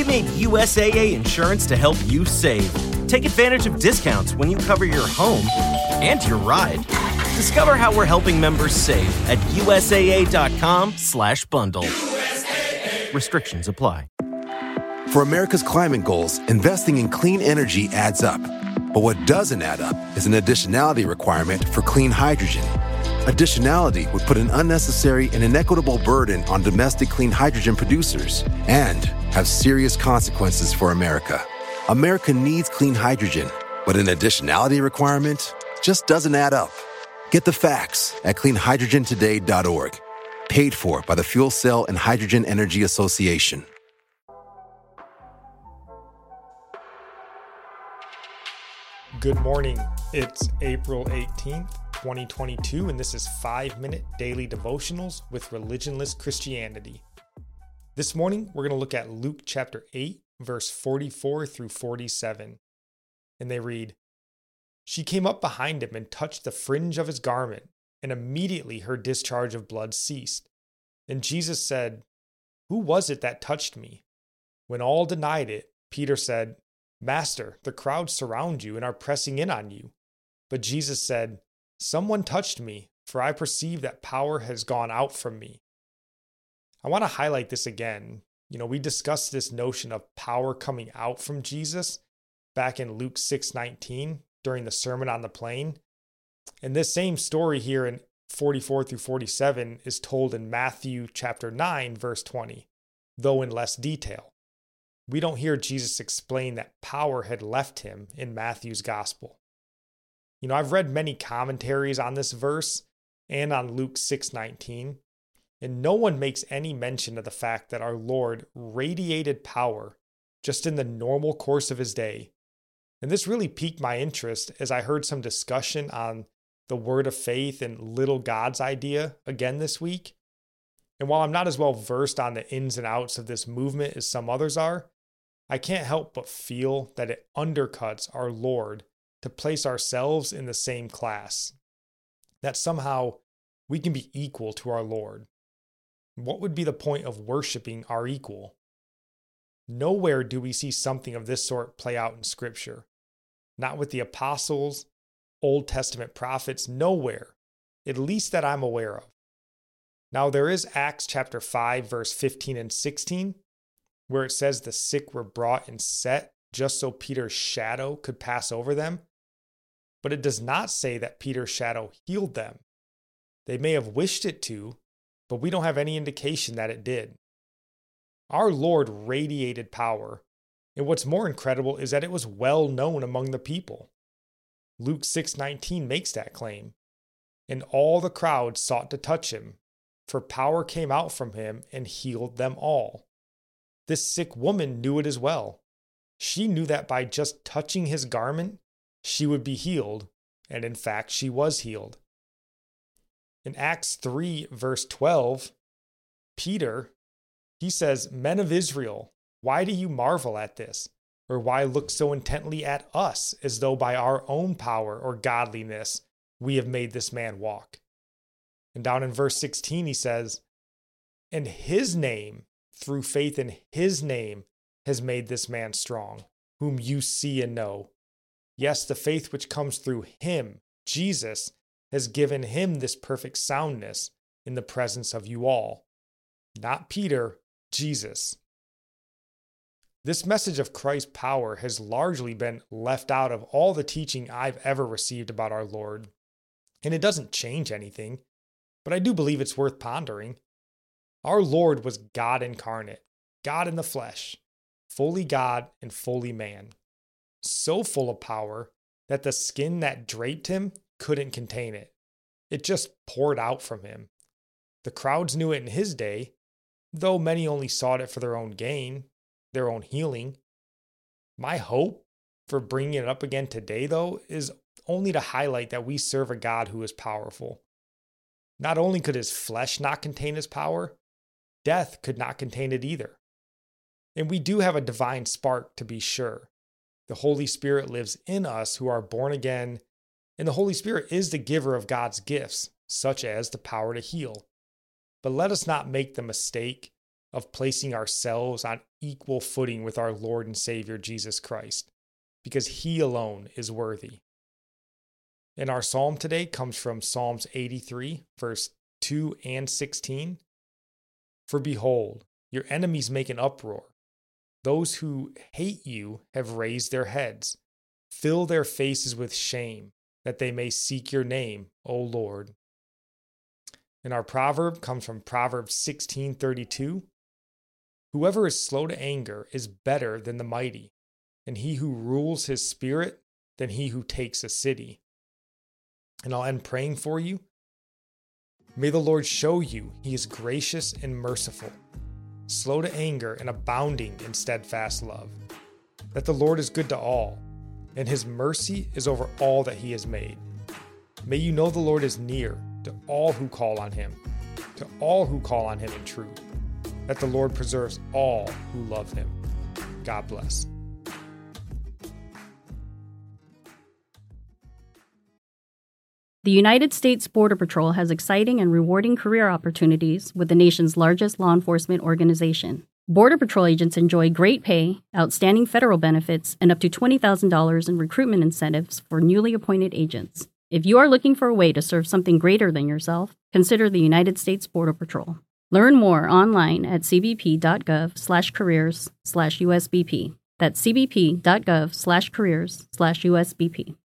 We made USAA insurance to help you save. Take advantage of discounts when you cover your home and your ride. Discover how we're helping members save at USAA.com/bundle. Restrictions apply. For America's climate goals, investing in clean energy adds up. But what doesn't add up is an additionality requirement for clean hydrogen. Additionality would put an unnecessary and inequitable burden on domestic clean hydrogen producers and have serious consequences for America. America needs clean hydrogen, but an additionality requirement just doesn't add up. Get the facts at cleanhydrogentoday.org. Paid for by the Fuel Cell and Hydrogen Energy Association. Good morning. It's April 18th, 2022, and this is 5-Minute Daily Devotionals with Religionless Christianity. This morning, we're going to look at Luke chapter 8, verse 44 through 47. And they read, "She came up behind him and touched the fringe of his garment, and immediately her discharge of blood ceased. And Jesus said, 'Who was it that touched me?' When all denied it, Peter said, 'Master, the crowds surround you and are pressing in on you.' But Jesus said, 'Someone touched me, for I perceive that power has gone out from me.'" I want to highlight this again. We discussed this notion of power coming out from Jesus back in Luke 6:19 during the Sermon on the Plain. And this same story here in 44 through 47 is told in Matthew chapter 9, verse 20, though in less detail. We don't hear Jesus explain that power had left him in Matthew's gospel. I've read many commentaries on this verse and on Luke 6:19, and no one makes any mention of the fact that our Lord radiated power just in the normal course of his day. And this really piqued my interest as I heard some discussion on the word of faith and little God's idea again this week. And while I'm not as well versed on the ins and outs of this movement as some others are, I can't help but feel that it undercuts our Lord to place ourselves in the same class, that somehow we can be equal to our Lord. What would be the point of worshiping our equal? Nowhere do we see something of this sort play out in Scripture. Not with the apostles, Old Testament prophets, nowhere, at least that I'm aware of. Now there is Acts chapter 5, verse 15 and 16, where it says the sick were brought and set just so Peter's shadow could pass over them. But it does not say that Peter's shadow healed them. They may have wished it to, but we don't have any indication that it did. Our Lord radiated power, and what's more incredible is that it was well known among the people. Luke 6:19 makes that claim, and all the crowd sought to touch him, for power came out from him and healed them all. This sick woman knew it as well. She knew that by just touching his garment, she would be healed, and in fact, she was healed. In Acts 3, verse 12, Peter, he says, "Men of Israel, why do you marvel at this? Or why look so intently at us as though by our own power or godliness we have made this man walk?" And down in verse 16, he says, "And his name, through faith in his name, has made this man strong, whom you see and know. Yes, the faith which comes through him, Jesus, has given him this perfect soundness in the presence of you all." Not Peter, Jesus. This message of Christ's power has largely been left out of all the teaching I've ever received about our Lord. And it doesn't change anything, but I do believe it's worth pondering. Our Lord was God incarnate, God in the flesh, fully God and fully man, so full of power that the skin that draped him couldn't contain it. It just poured out from him. The crowds knew it in his day, though many only sought it for their own gain, their own healing. My hope for bringing it up again today, though, is only to highlight that we serve a God who is powerful. Not only could his flesh not contain his power, death could not contain it either. And we do have a divine spark, to be sure. The Holy Spirit lives in us who are born again, and the Holy Spirit is the giver of God's gifts, such as the power to heal. But let us not make the mistake of placing ourselves on equal footing with our Lord and Savior, Jesus Christ, because he alone is worthy. And our psalm today comes from Psalms 83, verse 2 and 16. For behold, your enemies make an uproar. Those who hate you have raised their heads. Fill their faces with shame, that they may seek your name, O Lord. And our proverb comes from Proverbs 16:32. Whoever is slow to anger is better than the mighty, and he who rules his spirit than he who takes a city. And I'll end praying for you. May the Lord show you he is gracious and merciful, slow to anger and abounding in steadfast love, that the Lord is good to all, and his mercy is over all that he has made. May you know the Lord is near to all who call on him, to all who call on him in truth, that the Lord preserves all who love him. God bless. The United States Border Patrol has exciting and rewarding career opportunities with the nation's largest law enforcement organization. Border Patrol agents enjoy great pay, outstanding federal benefits, and up to $20,000 in recruitment incentives for newly appointed agents. If you are looking for a way to serve something greater than yourself, consider the United States Border Patrol. Learn more online at cbp.gov/careers/USBP. That's cbp.gov/careers/USBP.